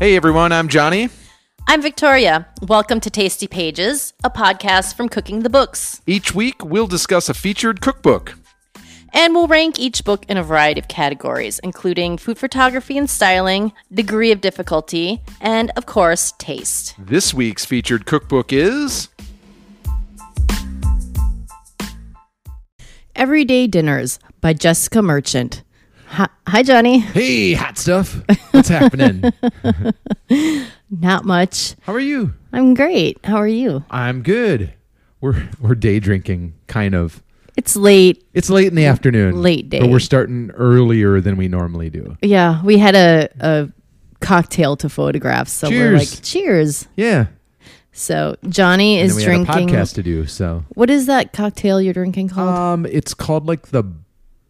Hey everyone, I'm Johnny. I'm Victoria. Welcome to Tasty Pages, a podcast from Cooking the Books. Each week, we'll discuss a featured cookbook. And we'll rank each book in a variety of categories, including food photography and styling, degree of difficulty, and, of course, taste. This week's featured cookbook is... Everyday Dinners by Jessica Merchant. Hi, Johnny. Hey, hot stuff. What's happening? Not much. How are you? I'm great. How are you? I'm good. We're day drinking, kind of. It's late. It's late in the afternoon. Late day. But we're starting earlier than we normally do. Yeah, we had a cocktail to photograph, so cheers. We're like, cheers. Yeah. So Johnny is drinking. We had a podcast to do. So what is that cocktail you're drinking called? It's called like the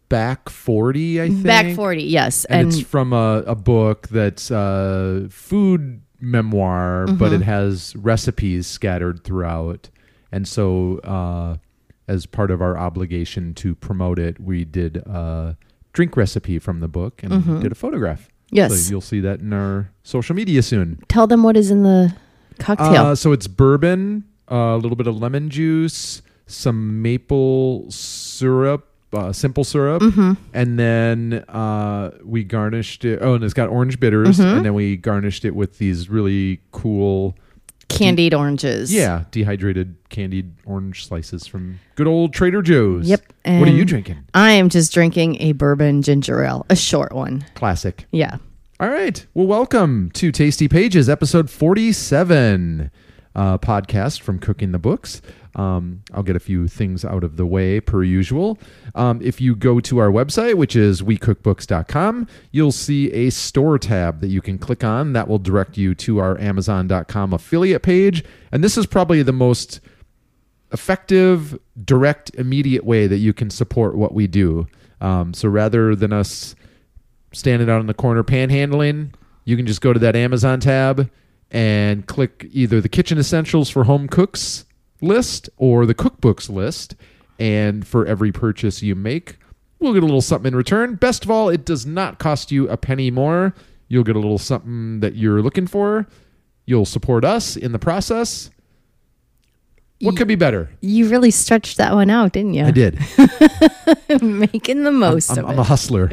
Back 40, I think. Back 40, yes. And it's from a book that's a food memoir, mm-hmm. but it has recipes scattered throughout. And so as part of our obligation to promote it, we did a drink recipe from the book and mm-hmm. did a photograph. Yes. So you'll see that in our social media soon. Tell them what is in the cocktail. So it's bourbon, a little bit of lemon juice, some maple syrup, simple syrup, mm-hmm. and then we garnished it. Oh, and it's got orange bitters, mm-hmm. and then we garnished it with these really cool candied oranges. Yeah, dehydrated candied orange slices from good old Trader Joe's. Yep. And what are you drinking? I am just drinking a bourbon ginger ale, a short one. Classic. Yeah. All right. Well, welcome to Tasty Pages, episode 47. Podcast from Cooking the Books. I'll get a few things out of the way per usual. If you go to our website, which is wecookbooks.com, you'll see a store tab that you can click on that will direct you to our Amazon.com affiliate page. And this is probably the most effective, direct, immediate way that you can support what we do. So rather than us standing out in the corner panhandling, you can just go to that Amazon tab and click either the Kitchen Essentials for Home Cooks list or the Cookbooks list. And for every purchase you make, we'll get a little something in return. Best of all, it does not cost you a penny more. You'll get a little something that you're looking for. You'll support us in the process. What could be better? You really stretched that one out, didn't you? I did. Making the most of it. I'm a hustler.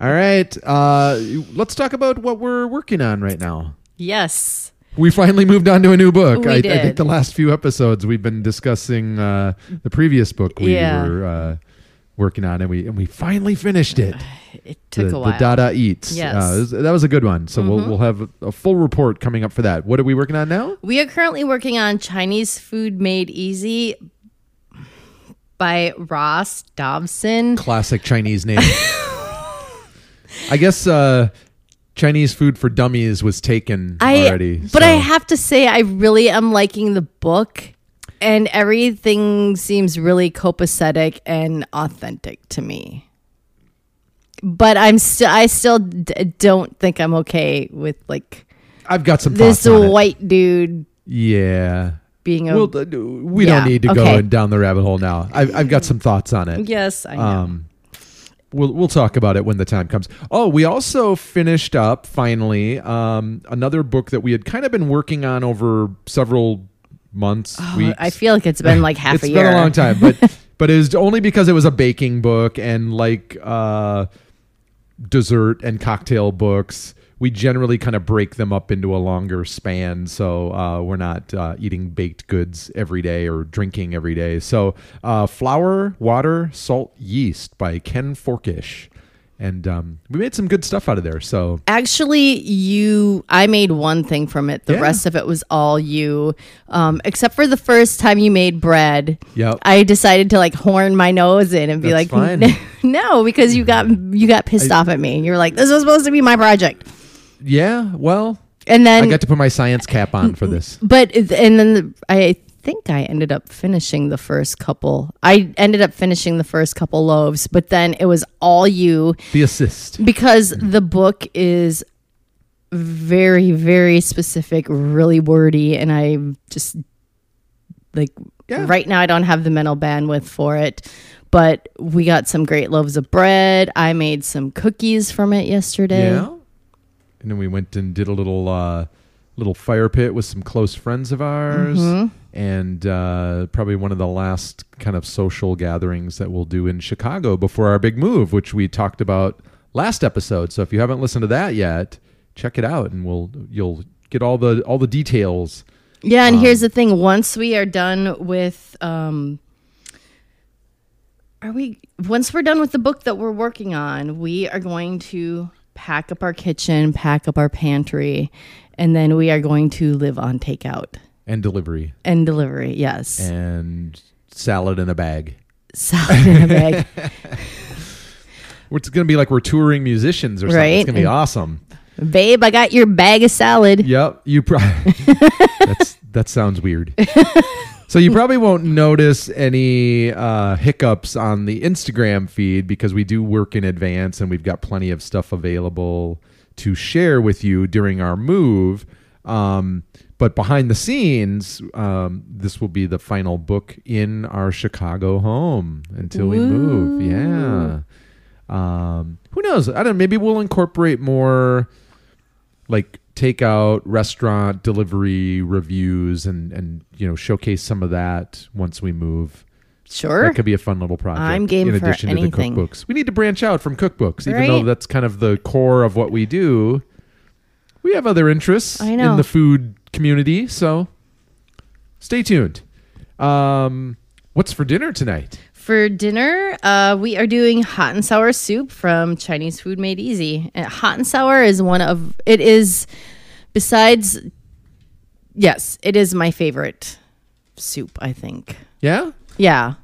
All right. Let's talk about what we're working on right now. Yes. We finally moved on to a new book. I think the last few episodes we've been discussing the previous book we were working on, and we finally finished it. It took a while. The Dada Eats. Yes. That was a good one. So mm-hmm. we'll have a full report coming up for that. What are we working on now? We are currently working on Chinese Food Made Easy by Ross Dobson. Classic Chinese name. I guess Chinese Food for Dummies was taken already. But so. I have to say, I really am liking the book, and everything seems really copacetic and authentic to me. But I still don't think I'm okay with I've got some thoughts on it. This white dude. Yeah. Being a we don't need to go down the rabbit hole now. I've got some thoughts on it. Yes, I know. We'll talk about it when the time comes. Oh, we also finished up, finally, another book that we had kind of been working on over several months, weeks. I feel like it's been half a year. It's been a long time, but but it was only because it was a baking book and dessert and cocktail books. We generally kind of break them up into a longer span, so we're not eating baked goods every day or drinking every day. So Flour, Water, Salt, Yeast by Ken Forkish. And we made some good stuff out of there. So actually, I made one thing from it. The rest of it was all you, except for the first time you made bread. Yep. I decided to horn my nose in and be That's like, no, because you got pissed off at me. You were like, this was supposed to be my project. Yeah, well, and then I got to put my science cap on for this. But I think I ended up finishing the first couple. I ended up finishing the first couple loaves, but then it was all you. The assist. Because the book is very, very specific, really wordy, and I just right now I don't have the mental bandwidth for it. But we got some great loaves of bread. I made some cookies from it yesterday. Yeah. And then we went and did a little little fire pit with some close friends of ours. Mm-hmm. And probably one of the last kind of social gatherings that we'll do in Chicago before our big move, which we talked about last episode. So if you haven't listened to that yet, check it out, and you'll get all the details. Yeah, and here's the thing: once we are done with, once we're done with the book that we're working on, we are going to pack up our kitchen, pack up our pantry, and then we are going to live on takeout and delivery. And delivery, yes. And salad in a bag. Salad in a bag. It's going to be like we're touring musicians or something. Right? It's going to be awesome. Babe, I got your bag of salad. Yep, you probably. That sounds weird. So you probably won't notice any hiccups on the Instagram feed because we do work in advance and we've got plenty of stuff available to share with you during our move. But behind the scenes, this will be the final book in our Chicago home until we move. Yeah. Who knows? I don't know. Maybe we'll incorporate more like takeout, restaurant, delivery reviews and showcase some of that once we move. Sure. That could be a fun little project. I'm game for anything. In addition to the cookbooks. We need to branch out from cookbooks, right? Even though that's kind of the core of what we do. We have other interests in the food community, so stay tuned. What's for dinner tonight? For dinner, we are doing hot and sour soup from Chinese Food Made Easy. And hot and sour is it is my favorite soup, I think. Yeah? Yeah.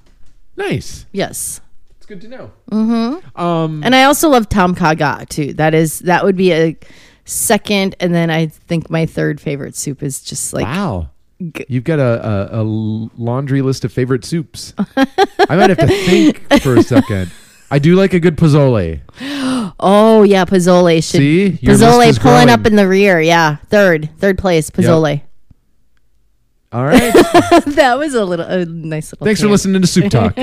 Nice. Yes. It's good to know. Mm-hmm. And I also love Tom Kaga, too. That would be a second, and then I think my third favorite soup is just like... Wow. You've got a laundry list of favorite soups. I might have to think for a second. I do like a good pozole. Oh, yeah, pozole. Pozole pulling up in the rear, yeah. Third place, pozole. Yep. All right. That was a nice little Thanks for listening to Soup Talk.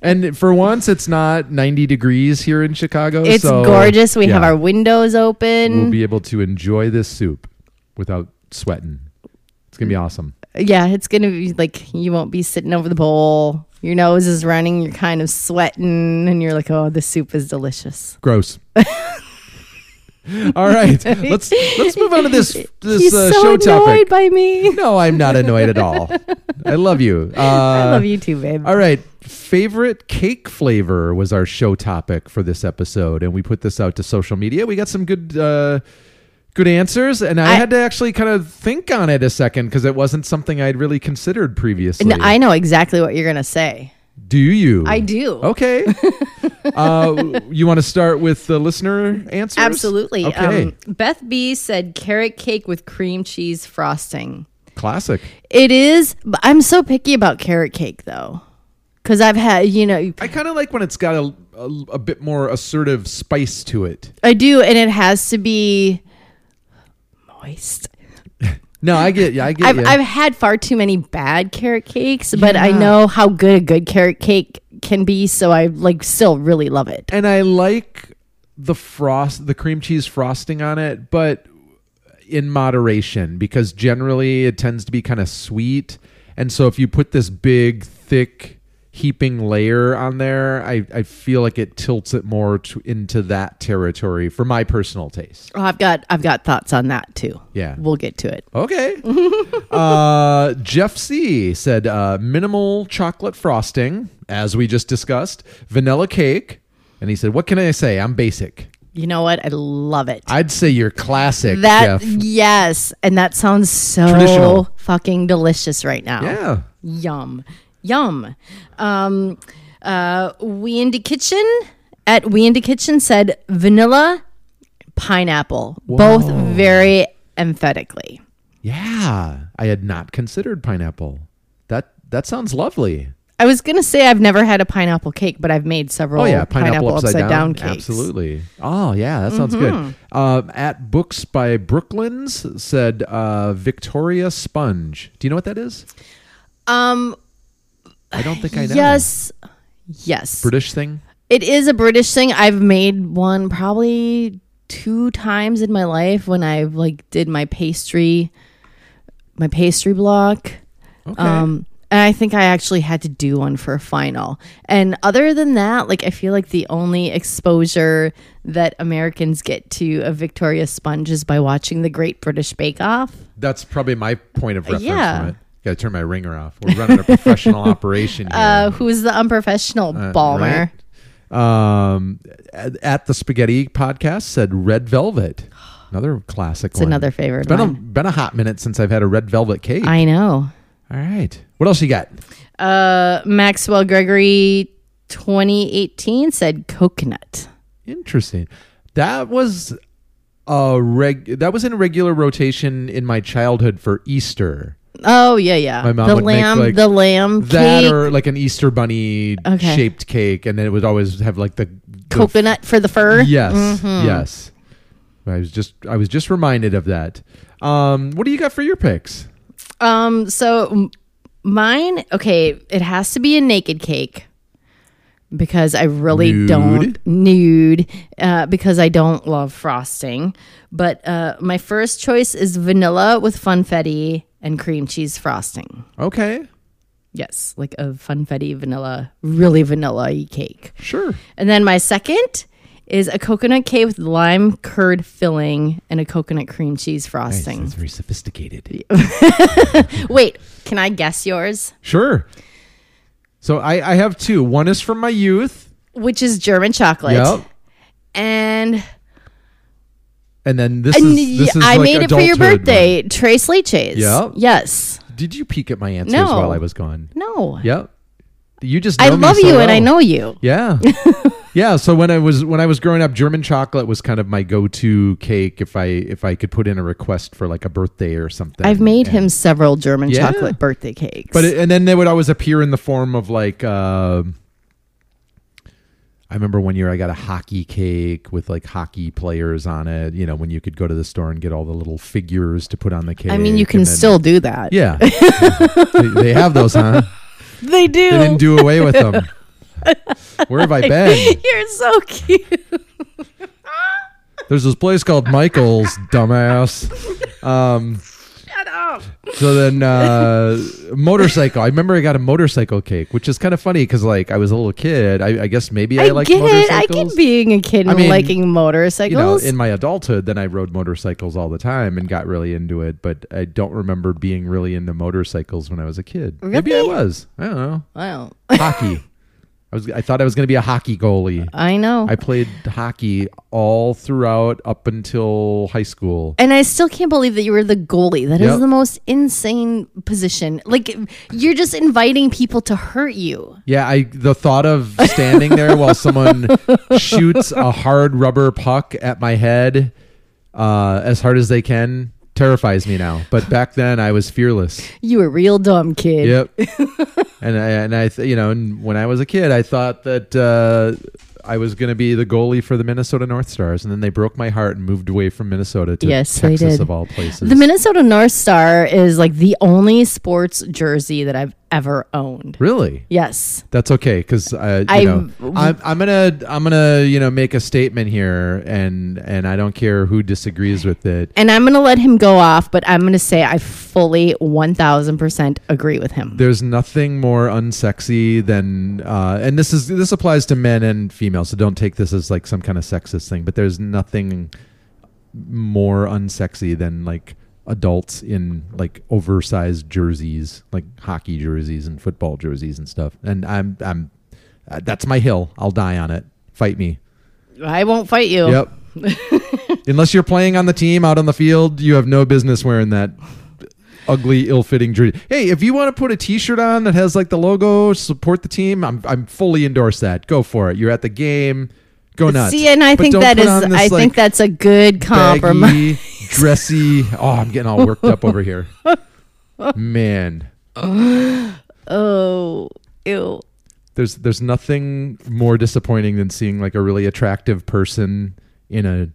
And for once, it's not 90 degrees here in Chicago. It's gorgeous. We have our windows open. We'll be able to enjoy this soup without sweating. It's gonna be awesome. Yeah, it's gonna be like you won't be sitting over the bowl, your nose is running, you're kind of sweating, and you're like, oh, this soup is delicious. Gross. All right, let's move on to this He's so show topic. Annoyed by me. No, I'm not annoyed at all. I love you. I love you too, babe. All right, favorite cake flavor was our show topic for this episode, and we put this out to social media. We got some good answers, and I had to actually kind of think on it a second because it wasn't something I'd really considered previously. No, I know exactly what you're going to say. Do you? I do. Okay. You want to start with the listener answers? Absolutely. Okay. Beth B. said carrot cake with cream cheese frosting. Classic. It is. But I'm so picky about carrot cake, though, because I've had, I kind of like when it's got a bit more assertive spice to it. I do, and it has to be... No, I get. I've had far too many bad carrot cakes, but I know how good a good carrot cake can be, so I still really love it. And I like the cream cheese frosting on it, but in moderation, because generally it tends to be kind of sweet. And so if you put this big, thick, heaping layer on there, I feel like it tilts it more into that territory for my personal taste. Oh, I've got thoughts on that too. Yeah, we'll get to it. Okay. Jeff C said minimal chocolate frosting, as we just discussed, vanilla cake, and he said, "What can I say? I'm basic." You know what? I love it. I'd say you're classic, Jeff. Yes, and that sounds so fucking delicious right now. Yeah. Yum. We in the kitchen at We in the Kitchen said vanilla, pineapple. Whoa. Both very emphatically. Yeah, I had not considered pineapple. That sounds lovely. I was gonna say I've never had a pineapple cake, but I've made several. Oh yeah, pineapple upside down cakes. Absolutely. Oh yeah, that sounds good. At Books by Brooklands said Victoria sponge. Do you know what that is? I don't think I know. Yes. British thing? It is a British thing. I've made one probably two times in my life when I've like did my pastry block. Okay. And I think I actually had to do one for a final. And other than that, like I feel like the only exposure that Americans get to a Victoria sponge is by watching the Great British Bake Off. That's probably my point of reference. Yeah. From it. Gotta turn my ringer off. We're running a professional operation here. Who's the unprofessional balmer? Right? At the Spaghetti Podcast said Red Velvet. Another classic it's one. It's another favorite. It's been a hot minute since I've had a Red Velvet cake. I know. All right. What else you got? Maxwell Gregory 2018 said coconut. Interesting. That was in regular rotation in my childhood for Easter. Oh, yeah, yeah. My mom would make like the lamb cake. That or like an Easter bunny shaped cake, and then it would always have like the coconut for the fur. Yes. Mm-hmm. Yes. I was just reminded of that. What do you got for your picks? So mine, okay, it has to be a naked cake because I really because I don't love frosting. But my first choice is vanilla with funfetti and cream cheese frosting. Okay. Yes, like a funfetti vanilla, really vanilla-y cake. Sure. And then my second is a coconut cake with lime curd filling and a coconut cream cheese frosting. Nice, that's very sophisticated. Wait, can I guess yours? Sure. So I have two. One is from my youth. Which is German chocolate. Yep. And then this is I like made it for your birthday. Right? Tres leches. Yep. Yes. Did you peek at my answers while I was gone? No. Yep. You just know I love you and I know you. Yeah. Yeah, so when I was growing up, German chocolate was kind of my go-to cake if I could put in a request for like a birthday or something. I've made him several German chocolate birthday cakes. But and then they would always appear in the form of like I remember one year I got a hockey cake with like hockey players on it, you know, when you could go to the store and get all the little figures to put on the cake. I mean, you can still do that. Yeah. They have those, huh? They do. They didn't do away with them. Where have I been? You're so cute. There's this place called Michael's, dumbass. Shut up. So then motorcycle. I remember I got a motorcycle cake, which is kind of funny because like I was a little kid. I guess maybe I liked motorcycles. I get being a kid and liking motorcycles. You know, in my adulthood, then I rode motorcycles all the time and got really into it. But I don't remember being really into motorcycles when I was a kid. Really? Maybe I was. I don't know. Wow. Hockey. I thought I was going to be a hockey goalie. I know. I played hockey all throughout up until high school. And I still can't believe that you were the goalie. That is the most insane position. Like, you're just inviting people to hurt you. Yeah, the thought of standing there while someone shoots a hard rubber puck at my head as hard as they can terrifies me now. But back then, I was fearless. You were real dumb, kid. Yep. And when I was a kid, I thought that I was going to be the goalie for the Minnesota North Stars, and then they broke my heart and moved away from Minnesota to Texas of all places. The Minnesota North Star is like the only sports jersey that I've ever owned. Really? Yes. That's okay because I'm gonna make a statement here, and I don't care who disagrees with it. And I'm gonna let him go off, but I'm gonna say I fully 1,000% agree with him. There's nothing more unsexy than, and this applies to men and females, so don't take this as like some kind of sexist thing. But there's nothing more unsexy than like adults in like oversized jerseys, like hockey jerseys and football jerseys and stuff. And I'm that's my hill. I'll die on it. Fight me. I won't fight you. Yep. Unless you're playing on the team out on the field, you have no business wearing that ugly, ill-fitting jersey. Hey, if you want to put a T-shirt on that has like the logo, support the team. I'm fully endorse that. Go for it. You're at the game. Go nuts. See, and I think that's a good compromise. Baggy, dressy. Oh, I'm getting all worked up over here, man. Oh, ew. There's nothing more disappointing than seeing like a really attractive person in a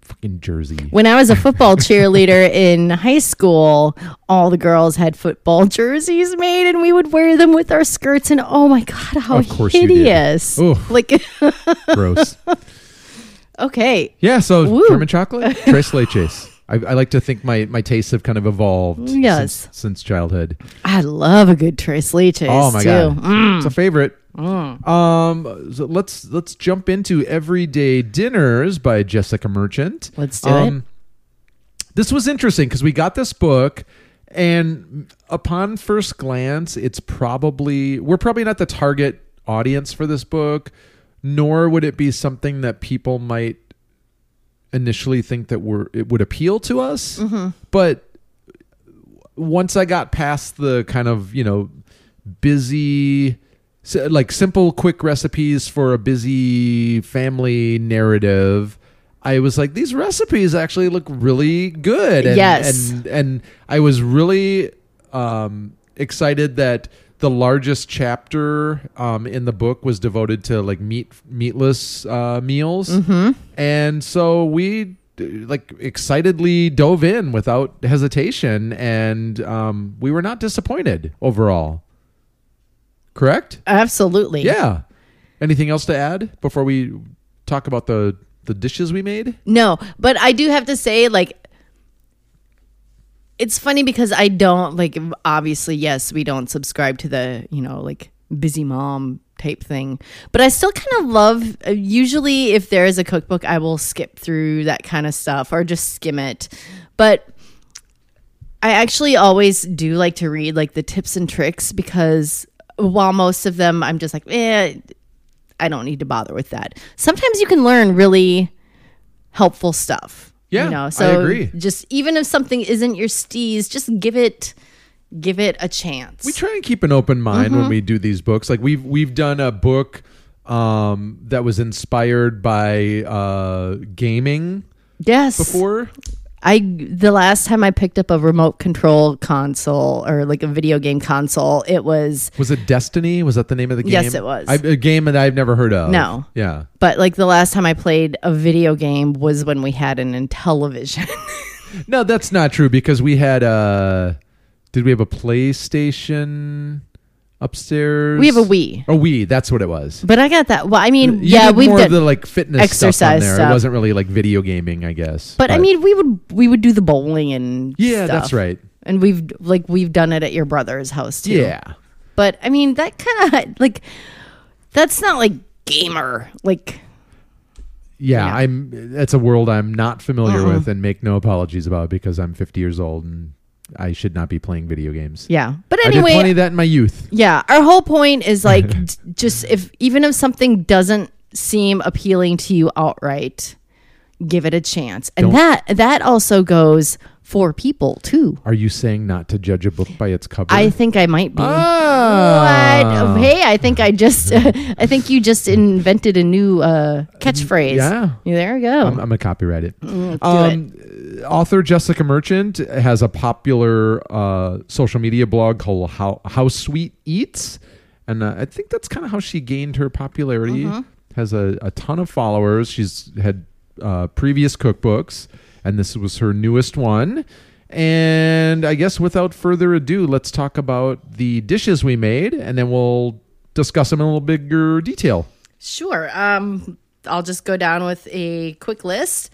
fucking jersey. When I was a football cheerleader in high school, all the girls had football jerseys made, and we would wear them with our skirts. And oh my god, how hideous! Like gross. Okay. Yeah, so Woo. German chocolate, tres leches. I like to think my tastes have kind of evolved since childhood. I love a good tres leches. Oh my God, it's a favorite. So let's jump into Everyday Dinners by Jessica Merchant. Let's do it. This was interesting because we got this book, and upon first glance, we're probably not the target audience for this book, nor would it be something that people might initially think that it would appeal to us. Mm-hmm. But once I got past the kind of, busy, like simple, quick recipes for a busy family narrative, I was like, these recipes actually look really good. And, yes. And I was really excited that the largest chapter in the book was devoted to like meatless meals. Mm-hmm. And so we like excitedly dove in without hesitation, and we were not disappointed overall. Correct? Absolutely. Yeah. Anything else to add before we talk about the dishes we made? No, but I do have to say, like, it's funny because I don't, like, obviously, yes, we don't subscribe to the, like, busy mom type thing. But I still kind of love, usually if there is a cookbook, I will skip through that kind of stuff or just skim it. But I actually always do like to read, like, the tips and tricks, because while most of them I'm just like, I don't need to bother with that. Sometimes you can learn really helpful stuff. Yeah, so I agree. Just even if something isn't your steez, just give it a chance. We try and keep an open mind when we do these books. Like we've done a book that was inspired by gaming. Yes. Before the last time I picked up a remote control console or like a video game console, it was... Was it Destiny? Was that the name of the game? Yes, it was. A game that I've never heard of. No. Yeah. But like the last time I played a video game was when we had an Intellivision. No, that's not true, because we had a... Did we have a PlayStation upstairs? We have a Wii. A Wii, that's what it was. But I got that. Well, I mean, we've more done of the like fitness exercise stuff on there. It wasn't really like video gaming, I guess. But I mean, we would do the bowling and stuff. That's right. And we've done it at your brother's house too. Yeah. But I mean, that kind of like, that's not like gamer like. Yeah, that's a world I'm not familiar with, and make no apologies about, because I'm 50 years old and I should not be playing video games. Yeah. But anyway, I did plenty of that in my youth. Yeah. Our whole point is like, just even if something doesn't seem appealing to you outright, give it a chance. And that also goes for people too. Are you saying not to judge a book by its cover? I think I might be. Oh. What? Hey, I think you just invented a new catchphrase. Yeah. There you go. I'm going to copyright it. Do it. Author Jessica Merchant has a popular social media blog called How Sweet Eats. And I think that's kind of how she gained her popularity. Has a ton of followers. She's had previous cookbooks, and this was her newest one. And I guess without further ado, let's talk about the dishes we made, and then we'll discuss them in a little bigger detail. Sure. I'll just go down with a quick list.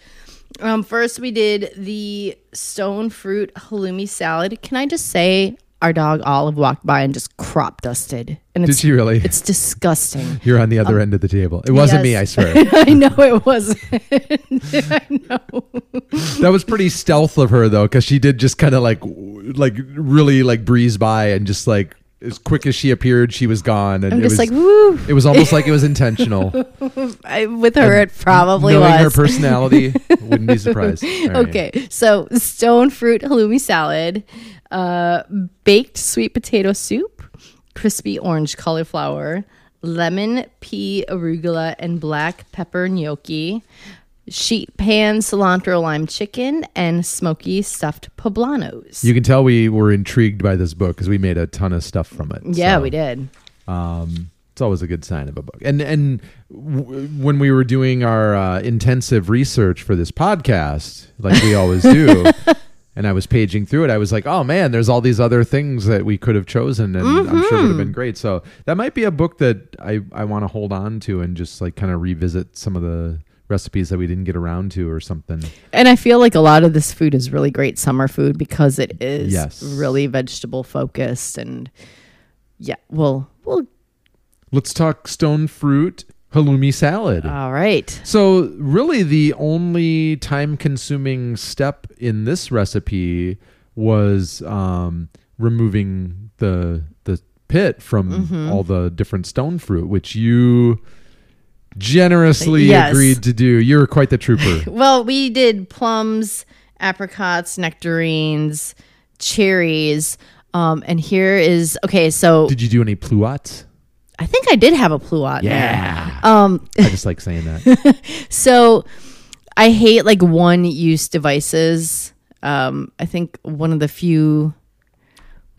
First, we did the stone fruit halloumi salad. Can I just say, our dog Olive walked by and just crop dusted. And did she really? It's disgusting. You're on the other end of the table. It wasn't me, I swear. I know it wasn't. I know. That was pretty stealth of her, though, because she did just kind of like really like breeze by, and just like as quick as she appeared, she was gone. And I'm just like, woo. It was almost like it was intentional. With her, and it probably knowing was. Knowing her personality, wouldn't be surprised. Right. Okay, so stone fruit halloumi salad. Baked sweet potato soup, crispy orange cauliflower, lemon, pea, arugula, and black pepper gnocchi, sheet pan cilantro lime chicken, and smoky stuffed poblanos. You can tell we were intrigued by this book because we made a ton of stuff from it. Yeah, so we did. It's always a good sign of a book. And when we were doing our intensive research for this podcast, like we always do, and I was paging through it, I was like, oh man, there's all these other things that we could have chosen, and I'm sure it would have been great. So that might be a book that I want to hold on to and just like kind of revisit some of the recipes that we didn't get around to or something. And I feel like a lot of this food is really great summer food because it is really vegetable focused. And yeah, we'll let's talk stone fruit halloumi salad. All right. So really the only time consuming step in this recipe was removing the pit from all the different stone fruit, which you generously agreed to do. You were quite the trooper. Well, we did plums, apricots, nectarines, cherries, and here is so did you do any pluots? I think I did have a pluot. Yeah. I just like saying that. So I hate like one-use devices. I think one of the few.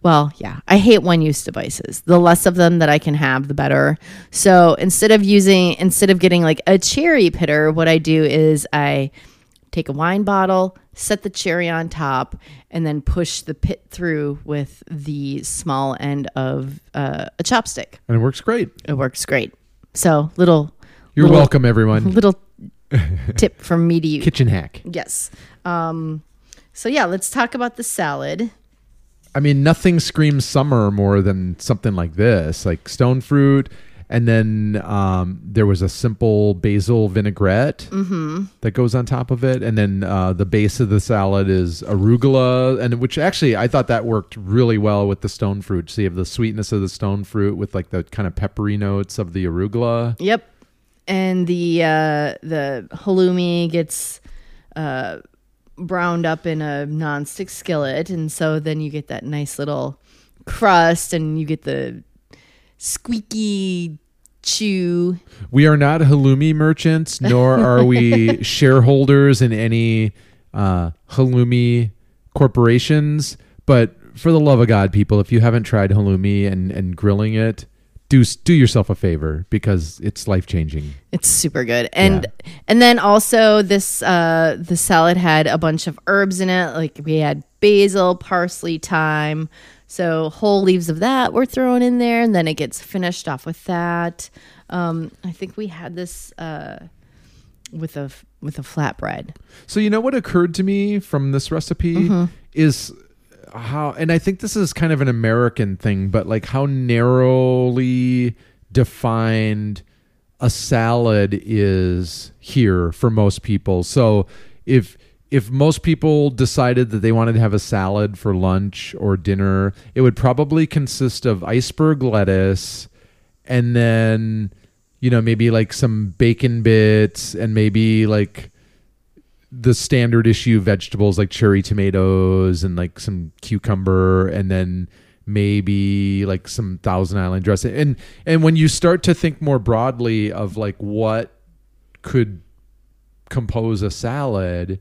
Well, yeah, I hate one-use devices. The less of them that I can have, the better. So instead of getting like a cherry pitter, what I do is I take a wine bottle, set the cherry on top, and then push the pit through with the small end of a chopstick. And it works great. So You're welcome, everyone. Little tip from me to you. Kitchen hack. Yes. So yeah, let's talk about the salad. I mean, nothing screams summer more than something like this, like stone fruit. And then there was a simple basil vinaigrette that goes on top of it. And then the base of the salad is arugula, and which actually I thought that worked really well with the stone fruit. So you have the sweetness of the stone fruit with like the kind of peppery notes of the arugula. Yep. And the halloumi gets... browned up in a nonstick skillet, and so then you get that nice little crust and you get the squeaky chew. We are not halloumi merchants, nor are we shareholders in any halloumi corporations, but for the love of God, people, if you haven't tried halloumi and grilling it, do yourself a favor because it's life-changing. It's super good. And then also this the salad had a bunch of herbs in it. Like we had basil, parsley, thyme. So whole leaves of that were thrown in there, and then it gets finished off with that. I think we had this with a flatbread. So you know what occurred to me from this recipe is... how, and I think this is kind of an American thing, but like how narrowly defined a salad is here for most people. So if most people decided that they wanted to have a salad for lunch or dinner, it would probably consist of iceberg lettuce and then, you know, maybe like some bacon bits and maybe like the standard issue vegetables like cherry tomatoes and like some cucumber and then maybe like some Thousand Island dressing. And when you start to think more broadly of like what could compose a salad,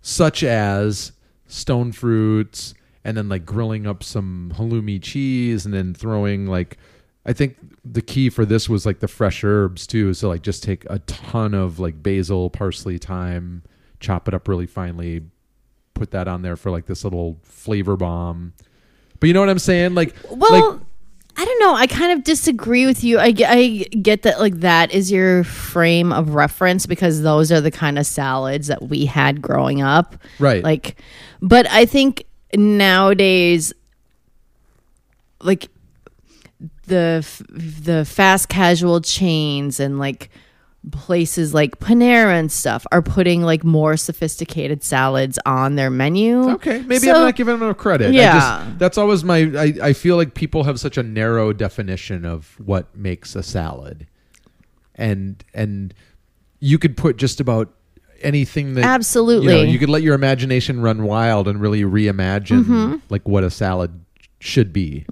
such as stone fruits and then like grilling up some halloumi cheese and then throwing like, I think the key for this was like the fresh herbs too. So like just take a ton of like basil, parsley, thyme, chop it up really finely, put that on there for like this little flavor bomb. But you know what I'm saying? Like, well, like, I don't know. I kind of disagree with you. I get that like that is your frame of reference because those are the kind of salads that we had growing up. Right. Like, but I think nowadays, like the fast casual chains and like places like Panera and stuff are putting like more sophisticated salads on their menu. Okay, maybe so, I'm not giving them enough credit. Yeah, that's always my. I feel like people have such a narrow definition of what makes a salad, and you could put just about anything that absolutely you could let your imagination run wild and really reimagine like what a salad should be.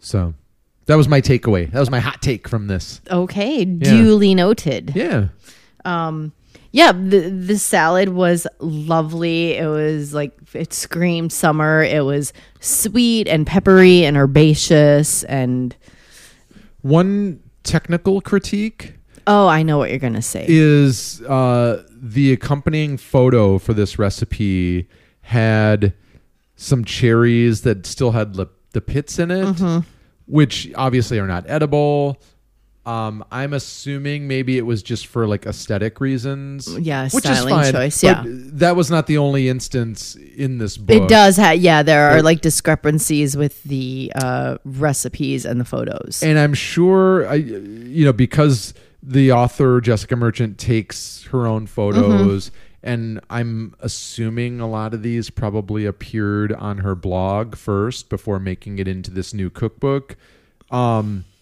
So. That was my takeaway. That was my hot take from this. Okay. Duly noted. Yeah. The salad was lovely. It was like, it screamed summer. It was sweet and peppery and herbaceous. And one technical critique. Oh, I know what you're going to say. Is the accompanying photo for this recipe had some cherries that still had the pits in it. Which obviously are not edible. I'm assuming maybe it was just for like aesthetic reasons. Yeah, which styling is fine, choice. Yeah, but that was not the only instance in this book. It does have, yeah, there are like discrepancies with the recipes and the photos. And I'm sure, you know, because the author Jessica Merchant takes her own photos, mm-hmm. and I'm assuming a lot of these probably appeared on her blog first before making it into this new cookbook.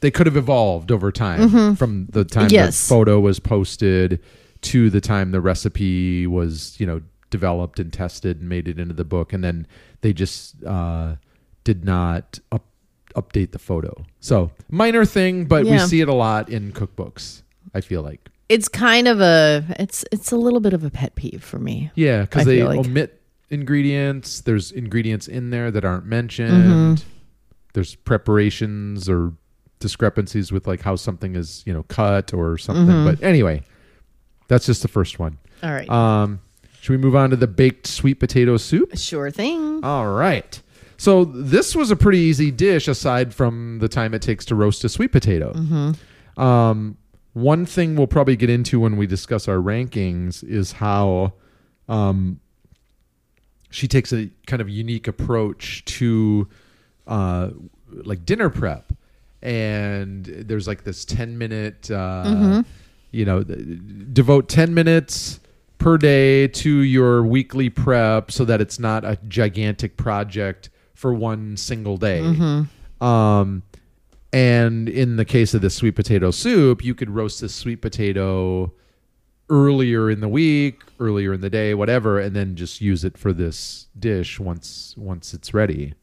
They could have evolved over time mm-hmm. from the time yes. the photo was posted to the time the recipe was, you know, developed and tested and made it into the book. And then they just did not update the photo. So minor thing, but yeah. we see it a lot in cookbooks, I feel like. It's kind of it's a little bit of a pet peeve for me. Yeah, because they omit ingredients. There's ingredients in there that aren't mentioned. Mm-hmm. There's preparations or discrepancies with like how something is, you know, cut or something. Mm-hmm. But anyway, that's just the first one. All right. Should we move on to the baked sweet potato soup? Sure thing. All right. So this was a pretty easy dish aside from the time it takes to roast a sweet potato. Mm-hmm. One thing we'll probably get into when we discuss our rankings is how she takes a kind of unique approach to like dinner prep, and there's like this 10-minute mm-hmm. you know, devote 10 minutes per day to your weekly prep so that it's not a gigantic project for one single day. Mm-hmm. And in the case of the sweet potato soup, you could roast this sweet potato earlier in the week, earlier in the day, whatever, and then just use it for this dish once it's ready.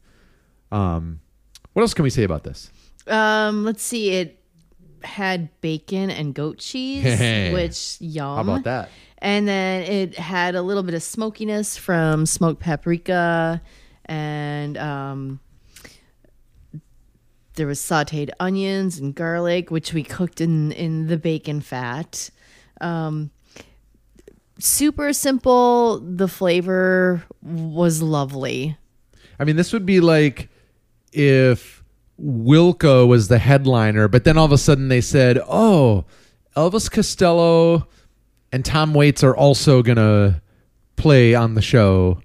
What else can we say about this? Let's see. It had bacon and goat cheese, which yum. How about that? And then it had a little bit of smokiness from smoked paprika, and there was sauteed onions and garlic, which we cooked in the bacon fat. Super simple. The flavor was lovely. I mean, this would be like if Wilco was the headliner, but then all of a sudden they said, oh, Elvis Costello and Tom Waits are also going to play on the show.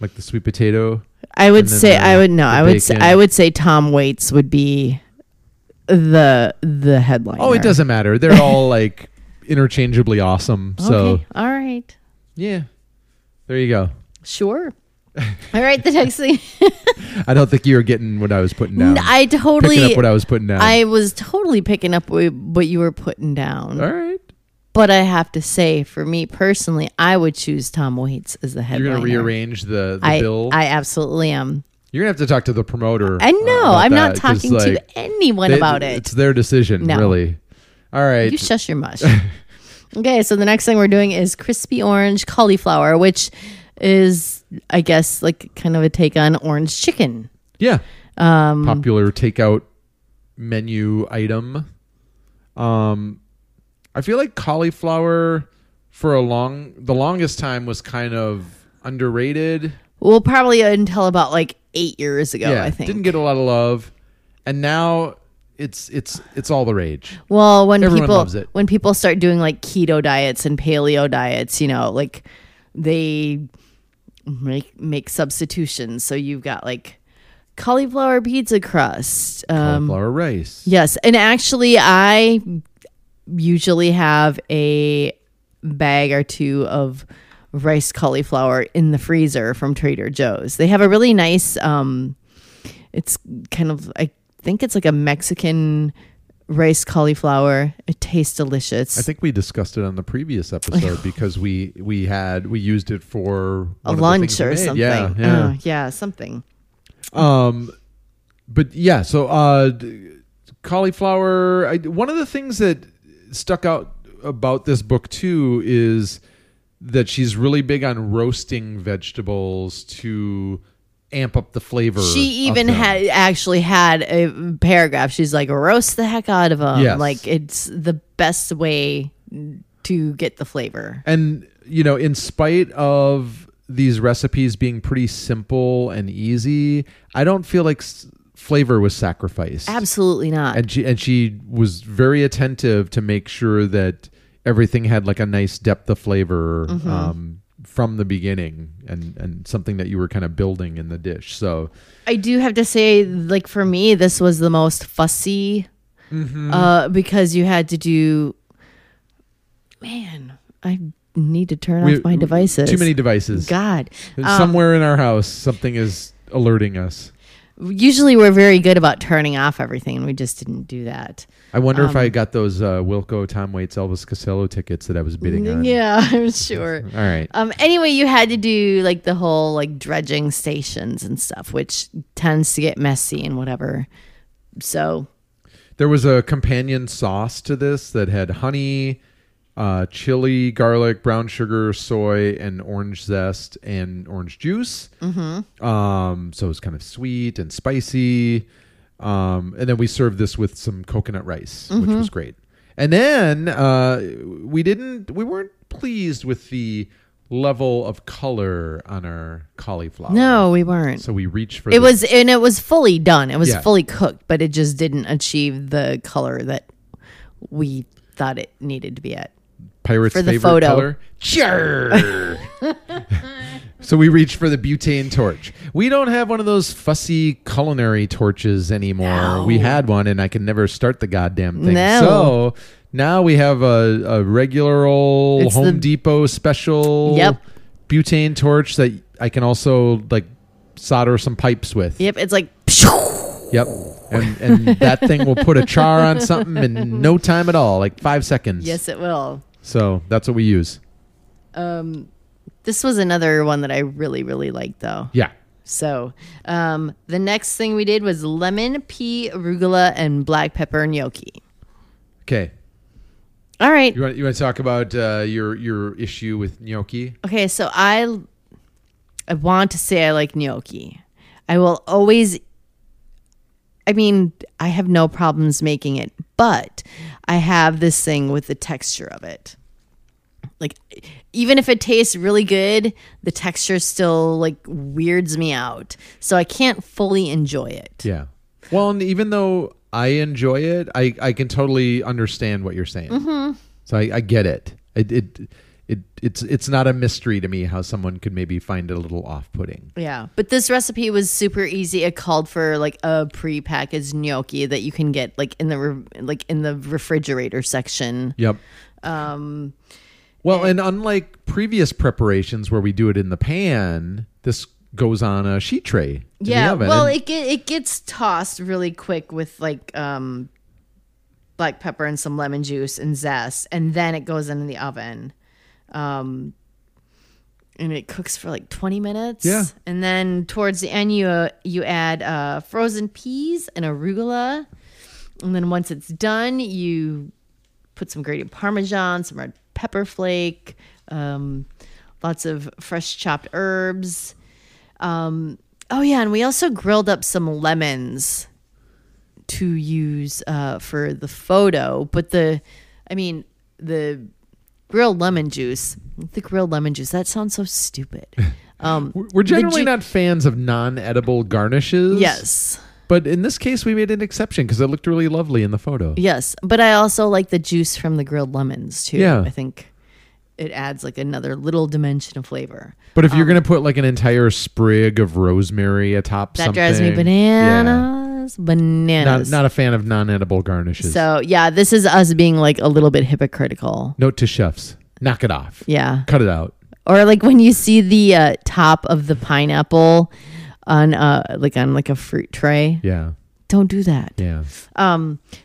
Like the sweet potato. I would say Tom Waits would be the headliner. Oh, it doesn't matter. They're all like interchangeably awesome. So okay. All right. Yeah. There you go. Sure. All right, the next thing. I don't think you were getting what I was putting down. I totally picking up what I was putting down. I was totally picking up what you were putting down. All right, but I have to say, for me personally, I would choose Tom Waits as the headliner. You're going to rearrange the bill. I absolutely am. You're going to have to talk to the promoter. I know. I'm not talking to anyone about it. It's their decision, really. All right, you shush your mush. Okay, so the next thing we're doing is crispy orange cauliflower, which is, I guess, like kind of a take on orange chicken. Yeah. Popular takeout menu item. I feel like cauliflower for the longest time was kind of underrated. Well, probably until about like 8 years ago, yeah, I think. Didn't get a lot of love. And now it's all the rage. Well, everyone loves it. When people start doing like keto diets and paleo diets, you know, like they make substitutions. So you've got like cauliflower pizza crust, cauliflower rice. Yes. And actually I usually have a bag or two of rice cauliflower in the freezer from Trader Joe's. They have a really nice, it's kind of, I think it's like a Mexican rice cauliflower. It tastes delicious. I think we discussed it on the previous episode because we used it for a lunch or something. Yeah, something. But yeah, so cauliflower. One of the things that stuck out about this book too is that she's really big on roasting vegetables to amp up the flavor. She even actually had a paragraph. She's like, roast the heck out of them. Yes. Like, it's the best way to get the flavor. And, you know, in spite of these recipes being pretty simple and easy, I don't feel like flavor was sacrificed. Absolutely not. And she was very attentive to make sure that everything had like a nice depth of flavor from the beginning, and something that you were kind of building in the dish. So I do have to say, like, for me, this was the most fussy because you had to do, man, I need to turn off my devices. Too many devices. God. Somewhere in our house, something is alerting us. Usually we're very good about turning off everything, and we just didn't do that. I wonder if I got those Wilco, Tom Waits, Elvis Costello tickets that I was bidding on. Yeah, I'm sure. All right. Anyway, you had to do like the whole like dredging stations and stuff, which tends to get messy and whatever. So there was a companion sauce to this that had honey, chili, garlic, brown sugar, soy, and orange zest, and orange juice. So it was kind of sweet and spicy. And then we served this with some coconut rice, which was great. And then we weren't pleased with the level of color on our cauliflower. No, we weren't. So we reached for it. It was fully done. It was fully cooked, but it just didn't achieve the color that we thought it needed to be at. Pirate's for the favorite photo. Color? Sure. So we reached for the butane torch. We don't have one of those fussy culinary torches anymore. No. We had one, and I can never start the goddamn thing. No. So now we have a regular old Home Depot special butane torch that I can also like solder some pipes with. Yep, it's like... Yep. And that thing will put a char on something in no time at all, like 5 seconds. Yes, it will. So that's what we use. This was another one that I really, really liked, though. Yeah. So the next thing we did was lemon, pea, arugula, and black pepper gnocchi. Okay. All right. You want to talk about your issue with gnocchi? Okay, so I want to say I like gnocchi. I will always eat. I mean, I have no problems making it, but I have this thing with the texture of it. Like, even if it tastes really good, the texture still like weirds me out. So I can't fully enjoy it. Yeah. Well, and even though I enjoy it, I can totally understand what you're saying. So I get it. It's not a mystery to me how someone could maybe find it a little off-putting. Yeah, but this recipe was super easy. It called for like a pre-packaged gnocchi that you can get like in the refrigerator section. Yep. Well, and unlike previous preparations where we do it in the pan, this goes on a sheet tray in the oven. Well, it gets tossed really quick with like black pepper and some lemon juice and zest, and then it goes into the oven. And it cooks for like 20 minutes. Yeah. And then towards the end, you add frozen peas and arugula. And then once it's done, you put some grated Parmesan, some red pepper flake, lots of fresh chopped herbs. And we also grilled up some lemons to use for the photo. But the grilled lemon juice. The grilled lemon juice. That sounds so stupid. We're generally not fans of non-edible garnishes. Yes. But in this case, we made an exception because it looked really lovely in the photo. Yes. But I also like the juice from the grilled lemons, too. Yeah. I think it adds like another little dimension of flavor. But if you're going to put like an entire sprig of rosemary atop something. That drives me bananas. Not a fan of non-edible garnishes. So yeah, this is us being like a little bit hypocritical. Note to chefs, knock it off. Yeah. Cut it out. Or like when you see the top of the pineapple on a fruit tray. Yeah. Don't do that. Yeah.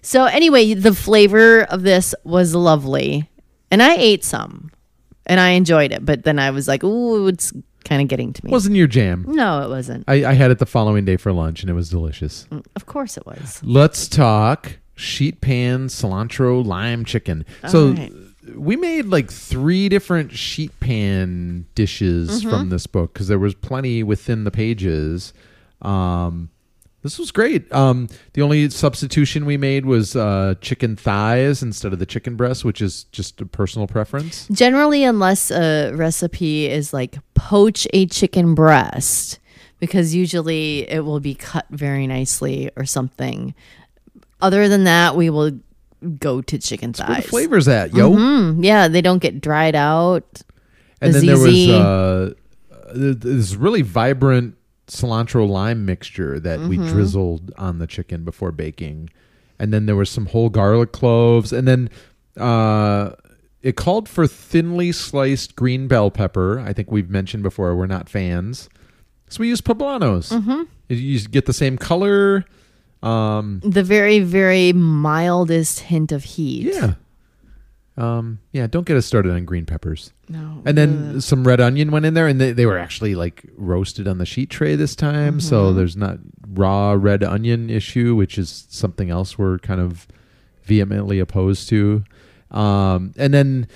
So anyway, the flavor of this was lovely. And I ate some and I enjoyed it. But then I was like, ooh, it's kind of getting to me. Wasn't your jam. No, it wasn't. I had it the following day for lunch and it was delicious. Of course it was. Let's talk sheet pan cilantro lime chicken. All right. We made like 3 different sheet pan dishes from this book because there was plenty within the pages. This was great. The only substitution we made was chicken thighs instead of the chicken breast, which is just a personal preference. Generally, unless a recipe is like poach a chicken breast, because usually it will be cut very nicely or something. Other than that, we will go to chicken thighs. Where the flavor's at, yo? Mm-hmm. Yeah, they don't get dried out. And then there was this really vibrant cilantro lime mixture that we drizzled on the chicken before baking. And then there was some whole garlic cloves. And then it called for thinly sliced green bell pepper. I think we've mentioned before we're not fans. So we used poblanos. Mm-hmm. You get the same color. The very, very mildest hint of heat. Yeah. Yeah, don't get us started on green peppers. No. And then some red onion went in there, and they were actually like roasted on the sheet tray this time. Mm-hmm. So there's not raw red onion issue, which is something else we're kind of vehemently opposed to. And then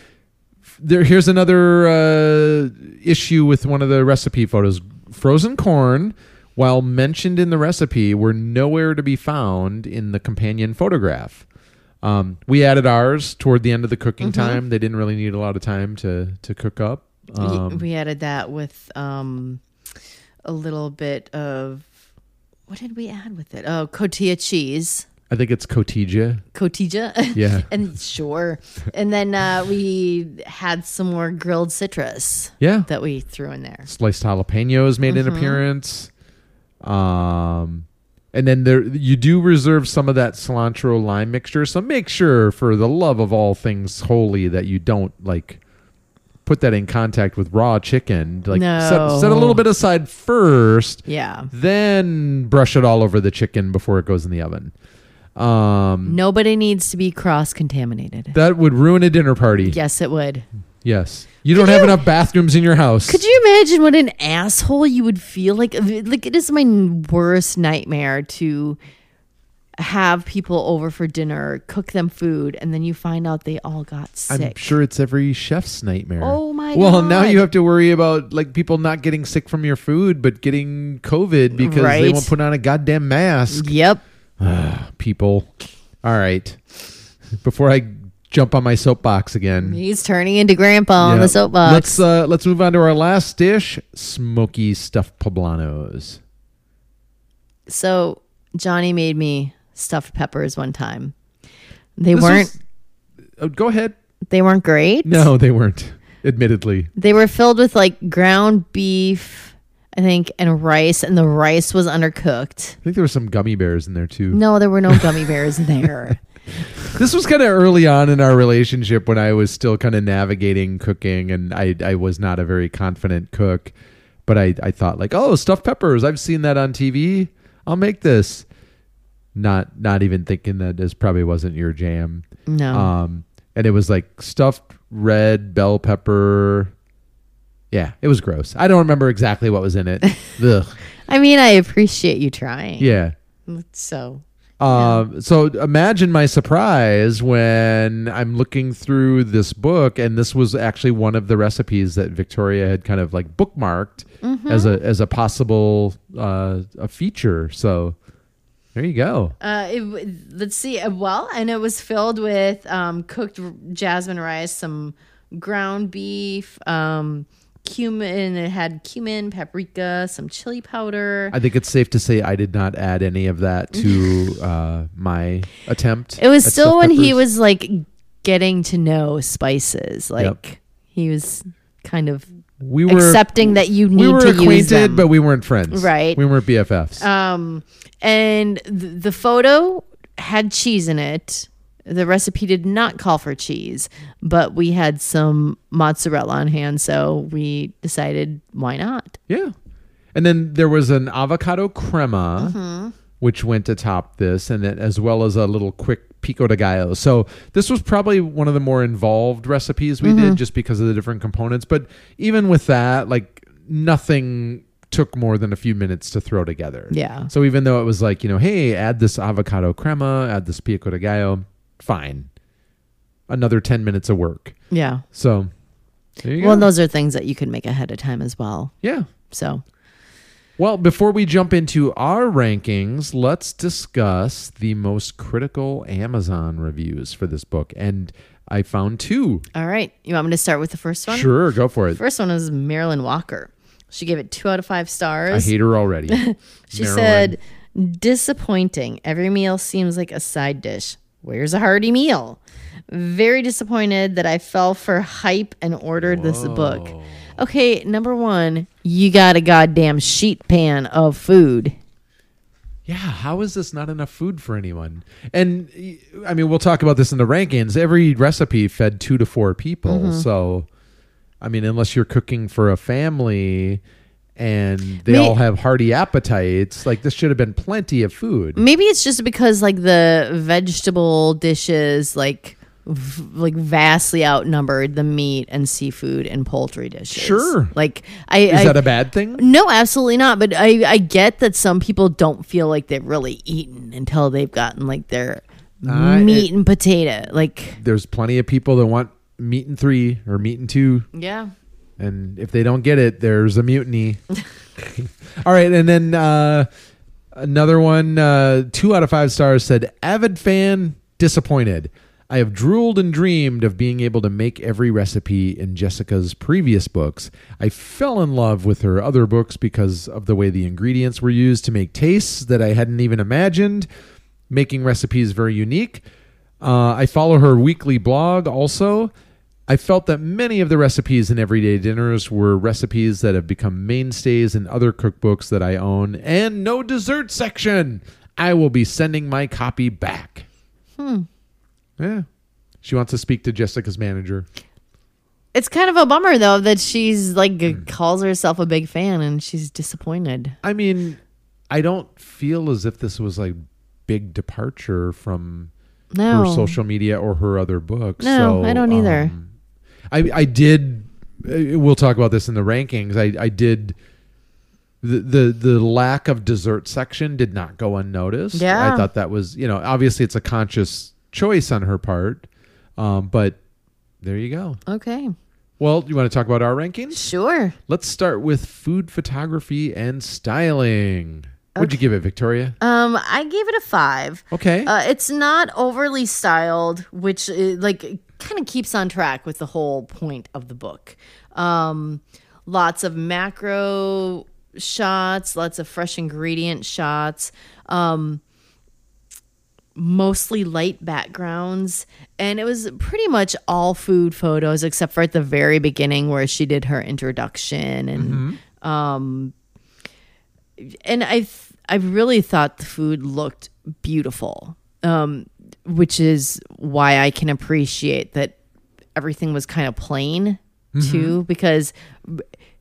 here's another issue with one of the recipe photos. Frozen corn, while mentioned in the recipe, were nowhere to be found in the companion photograph. We added ours toward the end of the cooking time. They didn't really need a lot of time to cook up. We added that with a little bit of, what did we add with it? Oh, cotija cheese. I think it's cotija. Cotija? Yeah. And sure. And then we had some more grilled citrus. Yeah. That we threw in there. Sliced jalapenos made an appearance. And then there, you do reserve some of that cilantro lime mixture. So make sure, for the love of all things holy, that you don't like put that in contact with raw chicken. Like set a little bit aside first. Yeah. Then brush it all over the chicken before it goes in the oven. Nobody needs to be cross-contaminated. That would ruin a dinner party. Yes, it would. Yes. You don't have enough bathrooms in your house. Could you imagine what an asshole you would feel like? Like, it is my worst nightmare to have people over for dinner, cook them food, and then you find out they all got sick. I'm sure it's every chef's nightmare. Oh, my God. Well, now you have to worry about like people not getting sick from your food, but getting COVID because they won't put on a goddamn mask. Yep. People. All right. Before I jump on my soapbox again. He's turning into Grandpa on the soapbox. Let's move on to our last dish, smoky stuffed poblanos. So Johnny made me stuffed peppers one time. Go ahead. They weren't great. No, they weren't, admittedly. They were filled with like ground beef, I think, and rice, and the rice was undercooked. I think there were some gummy bears in there too. No, there were no gummy bears in there. This was kind of early on in our relationship when I was still kind of navigating cooking, and I was not a very confident cook, but I thought like, oh, stuffed peppers. I've seen that on TV. I'll make this. Not even thinking that this probably wasn't your jam. No. And it was like stuffed red bell pepper. Yeah, it was gross. I don't remember exactly what was in it. Ugh. I mean, I appreciate you trying. Yeah. So... So imagine my surprise when I'm looking through this book, and this was actually one of the recipes that Victoria had kind of like bookmarked as a possible a feature. So there you go. Let's see. Well, and it was filled with cooked jasmine rice, some ground beef, cumin. It had cumin, paprika, some chili powder. I think it's safe to say I did not add any of that to my attempt. It was still when he was like getting to know spices. Like he was kind of accepting that you need to use them. But we weren't friends. Right. We weren't BFFs. And the photo had cheese in it. The recipe did not call for cheese, but we had some mozzarella on hand, so we decided, why not? Yeah. And then there was an avocado crema, which went atop this, and as well as a little quick pico de gallo. So this was probably one of the more involved recipes we did, just because of the different components. But even with that, like, nothing took more than a few minutes to throw together. Yeah. So even though it was like, you know, hey, add this avocado crema, add this pico de gallo, fine, another 10 minutes of work. Yeah. So there you go. Well, and those are things that you can make ahead of time as well. Yeah. So, well, before we jump into our rankings, let's discuss the most critical Amazon reviews for this book. And I found two. All right. You want me to start with the first one? Sure. Go for it. The first one is Marilyn Walker. She gave it 2 out of 5 stars. I hate her already. She said, disappointing. Every meal seems like a side dish. Where's a hearty meal? Very disappointed that I fell for hype and ordered this book. Okay, number one, you got a goddamn sheet pan of food. Yeah, how is this not enough food for anyone? And, I mean, we'll talk about this in the rankings. Every recipe fed 2 to 4 people, so... I mean, unless you're cooking for a family and they all have hearty appetites, like this should have been plenty of food. Maybe it's just because like the vegetable dishes like vastly outnumbered the meat and seafood and poultry dishes. Sure. Like is that a bad thing? No, absolutely not. But I get that some people don't feel like they've really eaten until they've gotten like their meat and potato. Like there's plenty of people that want meat and 3 or meat and 2. Yeah. And if they don't get it, there's a mutiny. All right. And then another one, 2 out of 5 stars said, avid fan, disappointed. I have drooled and dreamed of being able to make every recipe in Jessica's previous books. I fell in love with her other books because of the way the ingredients were used to make tastes that I hadn't even imagined, making recipes very unique. I follow her weekly blog also. I felt that many of the recipes in Everyday Dinners were recipes that have become mainstays in other cookbooks that I own. And no dessert section. I will be sending my copy back. Yeah. She wants to speak to Jessica's manager. It's kind of a bummer, though, that she's like calls herself a big fan and she's disappointed. I mean, I don't feel as if this was like big departure from her social media or her other books. No, so, I don't either. I did. We'll talk about this in the rankings. I did. The lack of dessert section did not go unnoticed. Yeah. I thought that was, you know, obviously it's a conscious choice on her part. But there you go. Okay. Well, you want to talk about our rankings? Sure. Let's start with food photography and styling. Okay. What'd you give it, Victoria? I gave it a 5. Okay. It's not overly styled, which like kind of keeps on track with the whole point of the book. Lots of macro shots, lots of fresh ingredient shots, mostly light backgrounds, and it was pretty much all food photos except for at the very beginning where she did her introduction and and I really thought the food looked beautiful, which is why I can appreciate that everything was kind of plain too, because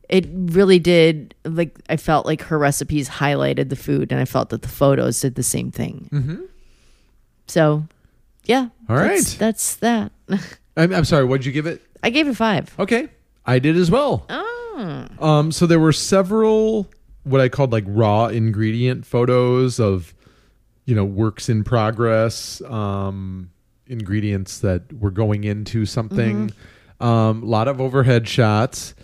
it really did. Like I felt like her recipes highlighted the food, and I felt that the photos did the same thing. So, yeah. All right. That's that. I'm sorry. What'd you give it? I gave it 5. Okay, I did as well. Oh. So there were several what I called like raw ingredient photos of, you know, works in progress, ingredients that were going into something, a lot of overhead shots,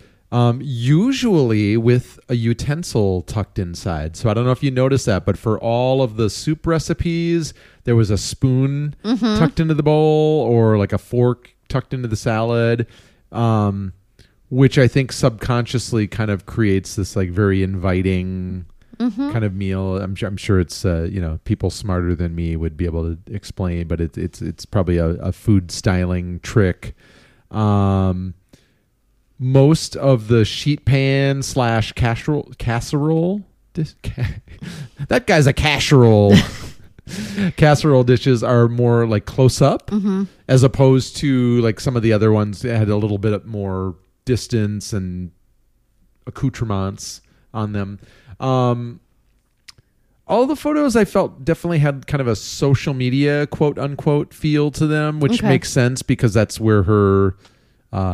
usually with a utensil tucked inside. So I don't know if you noticed that, but for all of the soup recipes, there was a spoon tucked into the bowl or like a fork tucked into the salad. Which I think subconsciously kind of creates this like very inviting kind of meal. I'm sure it's you know, people smarter than me would be able to explain, but it's probably a food styling trick. Most of the sheet pan slash casserole that guy's a casserole. Casserole dishes are more like close up as opposed to like some of the other ones that had a little bit more distance and accoutrements on them. All the photos I felt definitely had kind of a social media quote unquote feel to them, which makes sense because that's where her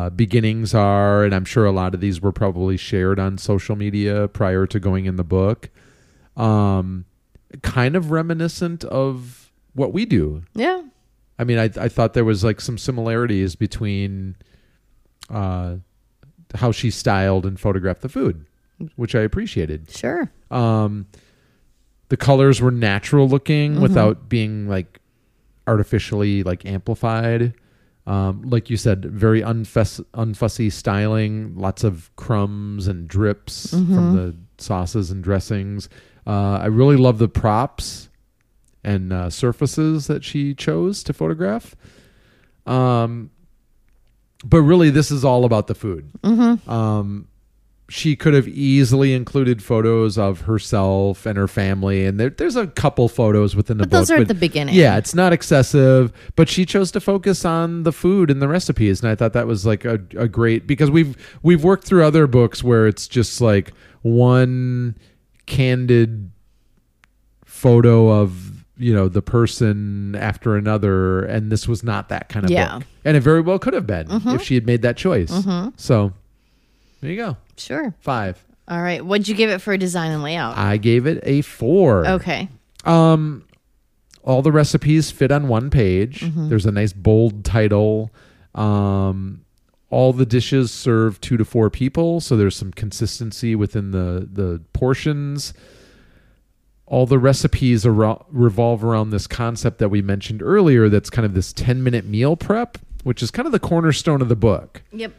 beginnings are. And I'm sure a lot of these were probably shared on social media prior to going in the book. Kind of reminiscent of what we do. Yeah. I mean, I thought there was like some similarities between how she styled and photographed the food, which I appreciated. Sure. The colors were natural looking without being like artificially like amplified. Like you said, very unfussy styling, lots of crumbs and drips from the sauces and dressings. I really love the props and surfaces that she chose to photograph. But really, this is all about the food. She could have easily included photos of herself and her family. And there's a couple photos within the book. Those are at the beginning. Yeah, it's not excessive. But she chose to focus on the food and the recipes. And I thought that was like a great... Because we've worked through other books where it's just like one candid photo of, you know, the person after another. And this was not that kind of book. And it very well could have been if she had made that choice. So... there you go. Sure. 5. All right. What'd you give it for design and layout? I gave it a 4. Okay. All the recipes fit on one page. There's a nice bold title. All the dishes serve 2 to 4 people, so there's some consistency within the portions. All the recipes revolve around this concept that we mentioned earlier that's kind of this 10-minute meal prep, which is kind of the cornerstone of the book. Yep.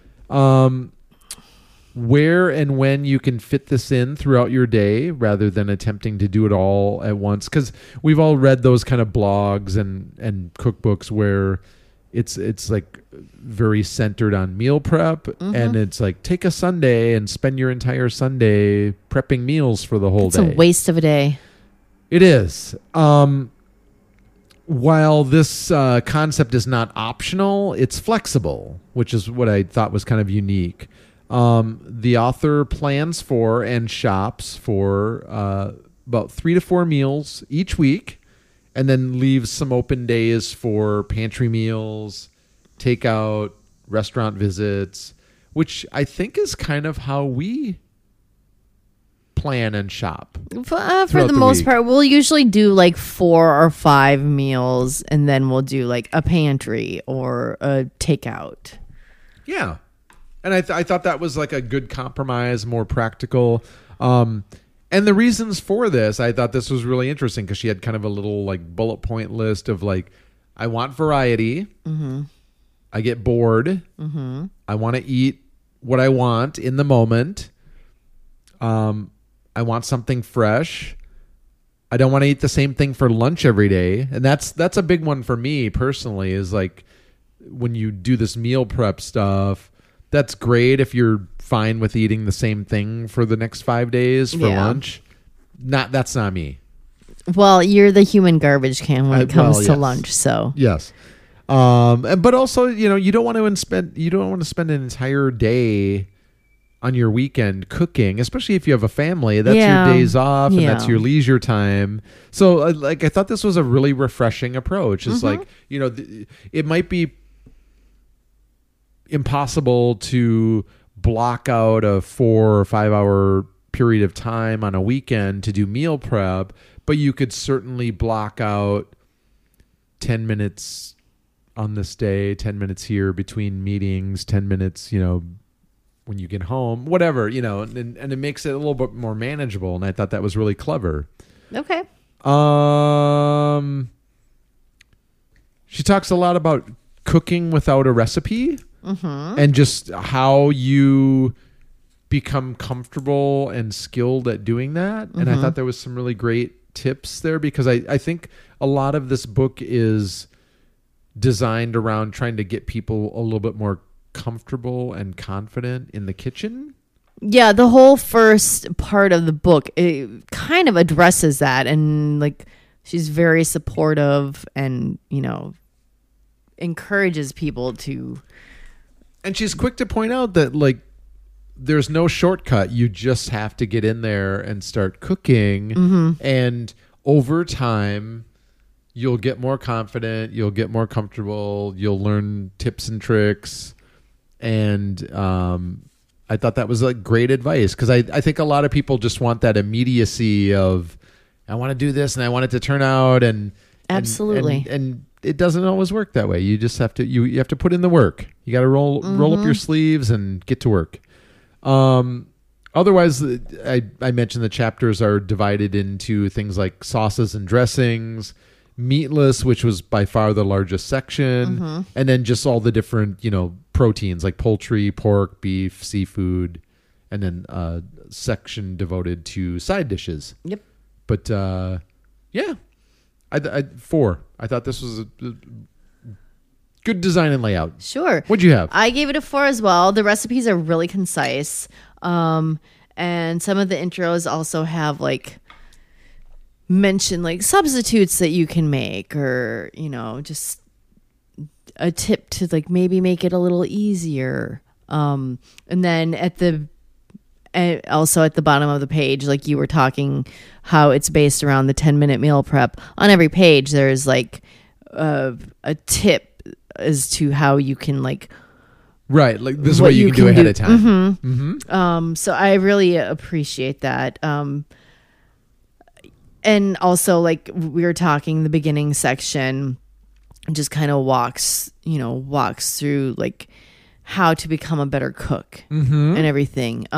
Where and when you can fit this in throughout your day rather than attempting to do it all at once. Because we've all read those kind of blogs and cookbooks where it's like very centered on meal prep. And it's like take a Sunday and spend your entire Sunday prepping meals for the whole day. It's a waste of a day. It is. While this concept is not optional, it's flexible, which is what I thought was kind of unique. The author plans for and shops for about 3 to 4 meals each week and then leaves some open days for pantry meals, takeout, restaurant visits, which I think is kind of how we plan and shop. For the most part, we'll usually do like 4 or 5 meals and then we'll do like a pantry or a takeout. Yeah. And I thought that was like a good compromise, more practical. And the reasons for this, I thought this was really interesting because she had kind of a little like bullet point list of like, I want variety. I get bored. I want to eat what I want in the moment. I want something fresh. I don't want to eat the same thing for lunch every day. And that's a big one for me personally is like when you do this meal prep stuff. That's great if you're fine with eating the same thing for the next 5 days for lunch. That's not me. Well, you're the human garbage can when it comes to lunch, so yes. But also, you know, you don't want to spend an entire day on your weekend cooking, especially if you have a family. That's your days off and that's your leisure time. So, I thought this was a really refreshing approach. It's like, you know, it might be impossible to block out a 4 or 5 hour period of time on a weekend to do meal prep, but you could certainly block out 10 minutes on this day, 10 minutes here between meetings, 10 minutes, you know, when you get home, whatever, you know, and it makes it a little bit more manageable. And I thought that was really clever. Okay. She talks a lot about cooking without a recipe. And just how you become comfortable and skilled at doing that. And I thought there was some really great tips there because I think a lot of this book is designed around trying to get people a little bit more comfortable and confident in the kitchen. Yeah, the whole first part of the book, it kind of addresses that. And like she's very supportive and, you know, encourages people to... And she's quick to point out that, like, there's no shortcut. You just have to get in there and start cooking. And over time, you'll get more confident. You'll get more comfortable. You'll learn tips and tricks. And I thought that was, like, great advice. Because I think a lot of people just want that immediacy of, I want to do this and I want it to turn out. And absolutely. And it doesn't always work that way. You just have to you have to put in the work. You got to roll up your sleeves and get to work. Otherwise, I mentioned the chapters are divided into things like sauces and dressings, meatless, which was by far the largest section, and then just all the different, you know, proteins like poultry, pork, beef, seafood, and then a section devoted to side dishes. Yep. But yeah, I thought this was a good design and layout. Sure. What'd you have? I gave it a 4 as well. The recipes are really concise. And some of the intros also have like mention like substitutes that you can make, or, you know, just a tip to like maybe make it a little easier. And then also at the bottom of the page, like you were talking how it's based around the 10-minute meal prep. On every page, there's like a tip as to how you can like, right, like this is what you can do ahead of time. So I really appreciate that. And also, like we were talking, the beginning section just kind of walks through like how to become a better cook and everything.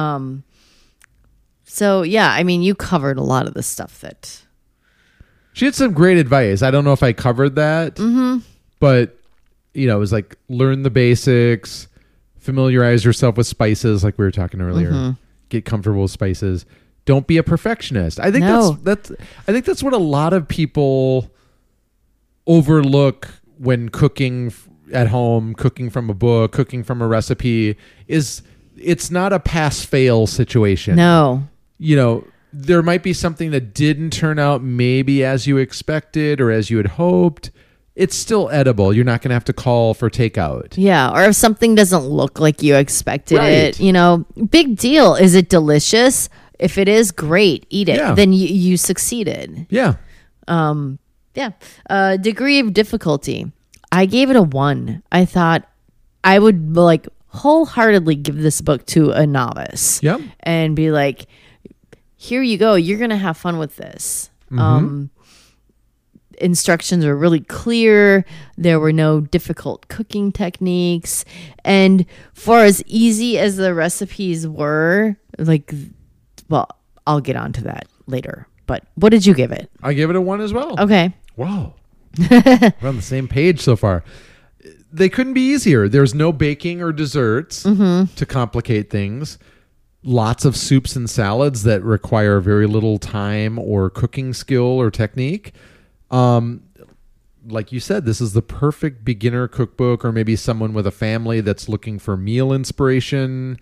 So yeah, I mean, you covered a lot of the stuff that she had some great advice. I don't know if I covered that, but you know, it was like learn the basics, familiarize yourself with spices, like we were talking earlier. Get comfortable with spices. Don't be a perfectionist. I think that's what a lot of people overlook when cooking at home, cooking from a book, cooking from a recipe. Is it's not a pass-fail situation. No, you know, there might be something that didn't turn out maybe as you expected or as you had hoped. It's still edible. You're not going to have to call for takeout. Yeah, or if something doesn't look like you expected it, you know, big deal. Is it delicious? If it is, great. Eat it. Yeah. Then you succeeded. Yeah. Degree of difficulty. I gave it a 1. I thought I would like wholeheartedly give this book to a novice. Yep. And be like, here you go. You're going to have fun with this. Instructions were really clear. There were no difficult cooking techniques. And for as easy as the recipes were, like, well, I'll get onto that later. But what did you give it? I gave it a 1 as well. Okay. Wow. We're on the same page so far. They couldn't be easier. There's no baking or desserts to complicate things. Lots of soups and salads that require very little time or cooking skill or technique. Like you said, this is the perfect beginner cookbook, or maybe someone with a family that's looking for meal inspiration,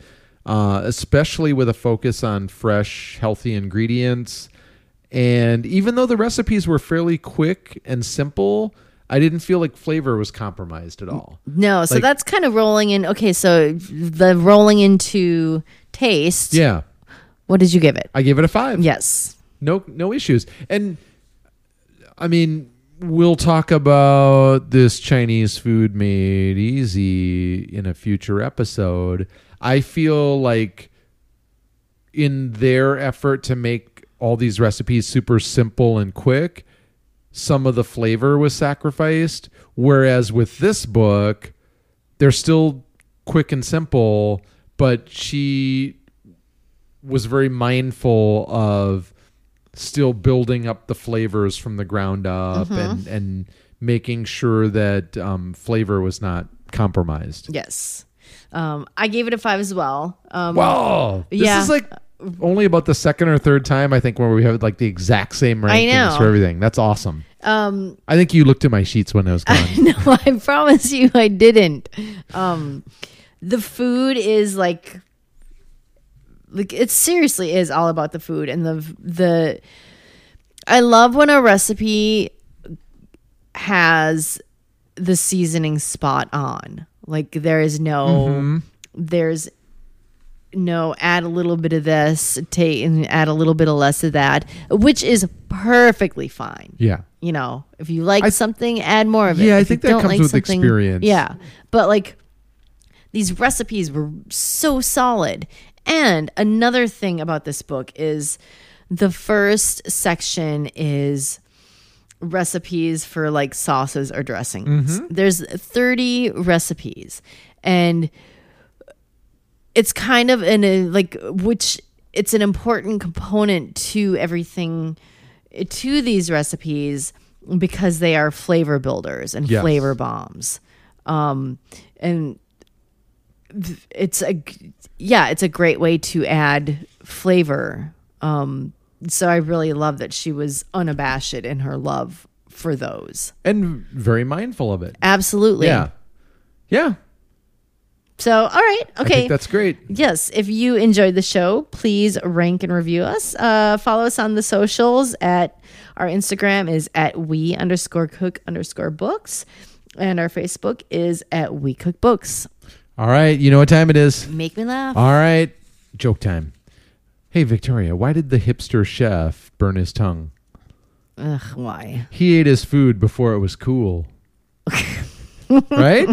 especially with a focus on fresh, healthy ingredients. And even though the recipes were fairly quick and simple, I didn't feel like flavor was compromised at all. No, so like, that's kind of rolling in. Okay, so the rolling into taste. Yeah. What did you give it? I gave it a 5. Yes. No issues. And I mean, we'll talk about this Chinese Food Made Easy in a future episode. I feel like in their effort to make all these recipes super simple and quick, some of the flavor was sacrificed. Whereas with this book, they're still quick and simple, but she was very mindful of still building up the flavors from the ground up and making sure that flavor was not compromised. Yes. I gave it a 5 as well. Wow. Yeah. This is like only about the second or third time, I think, where we have like the exact same rankings for everything. That's awesome. I think you looked at my sheets when I was gone. No, I promise you I didn't. The food is like it seriously is all about the food, and the I love when a recipe has the seasoning spot on. Like there's no add a little bit of this, take and add a little bit of less of that, which is perfectly fine. Yeah. You know, if you like something, add more of it. Yeah, I think that comes with experience. Yeah. But like these recipes were so solid. And another thing about this book is the first section is recipes for like sauces or dressings. There's 30 recipes, and it's kind of an important component to everything, to these recipes because they are flavor builders and flavor bombs. And it's a, it's a great way to add flavor. So I really love that she was unabashed in her love for those. And very mindful of it. Absolutely. Yeah. Yeah. So, all right. Okay. I think that's great. Yes. If you enjoyed the show, please rank and review us. Follow us on the socials. At our Instagram is at we_cook_books. And our Facebook is at We Cook Books. All right. You know what time it is. Make me laugh. All right. Joke time. Hey, Victoria, why did the hipster chef burn his tongue? Ugh, why? He ate his food before it was cool. Right?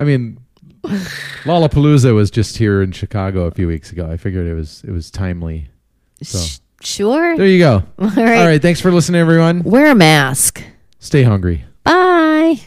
I mean, Lollapalooza was just here in Chicago a few weeks ago. I figured it was timely. So. Sure. There you go. All right. Thanks for listening, everyone. Wear a mask. Stay hungry. Bye.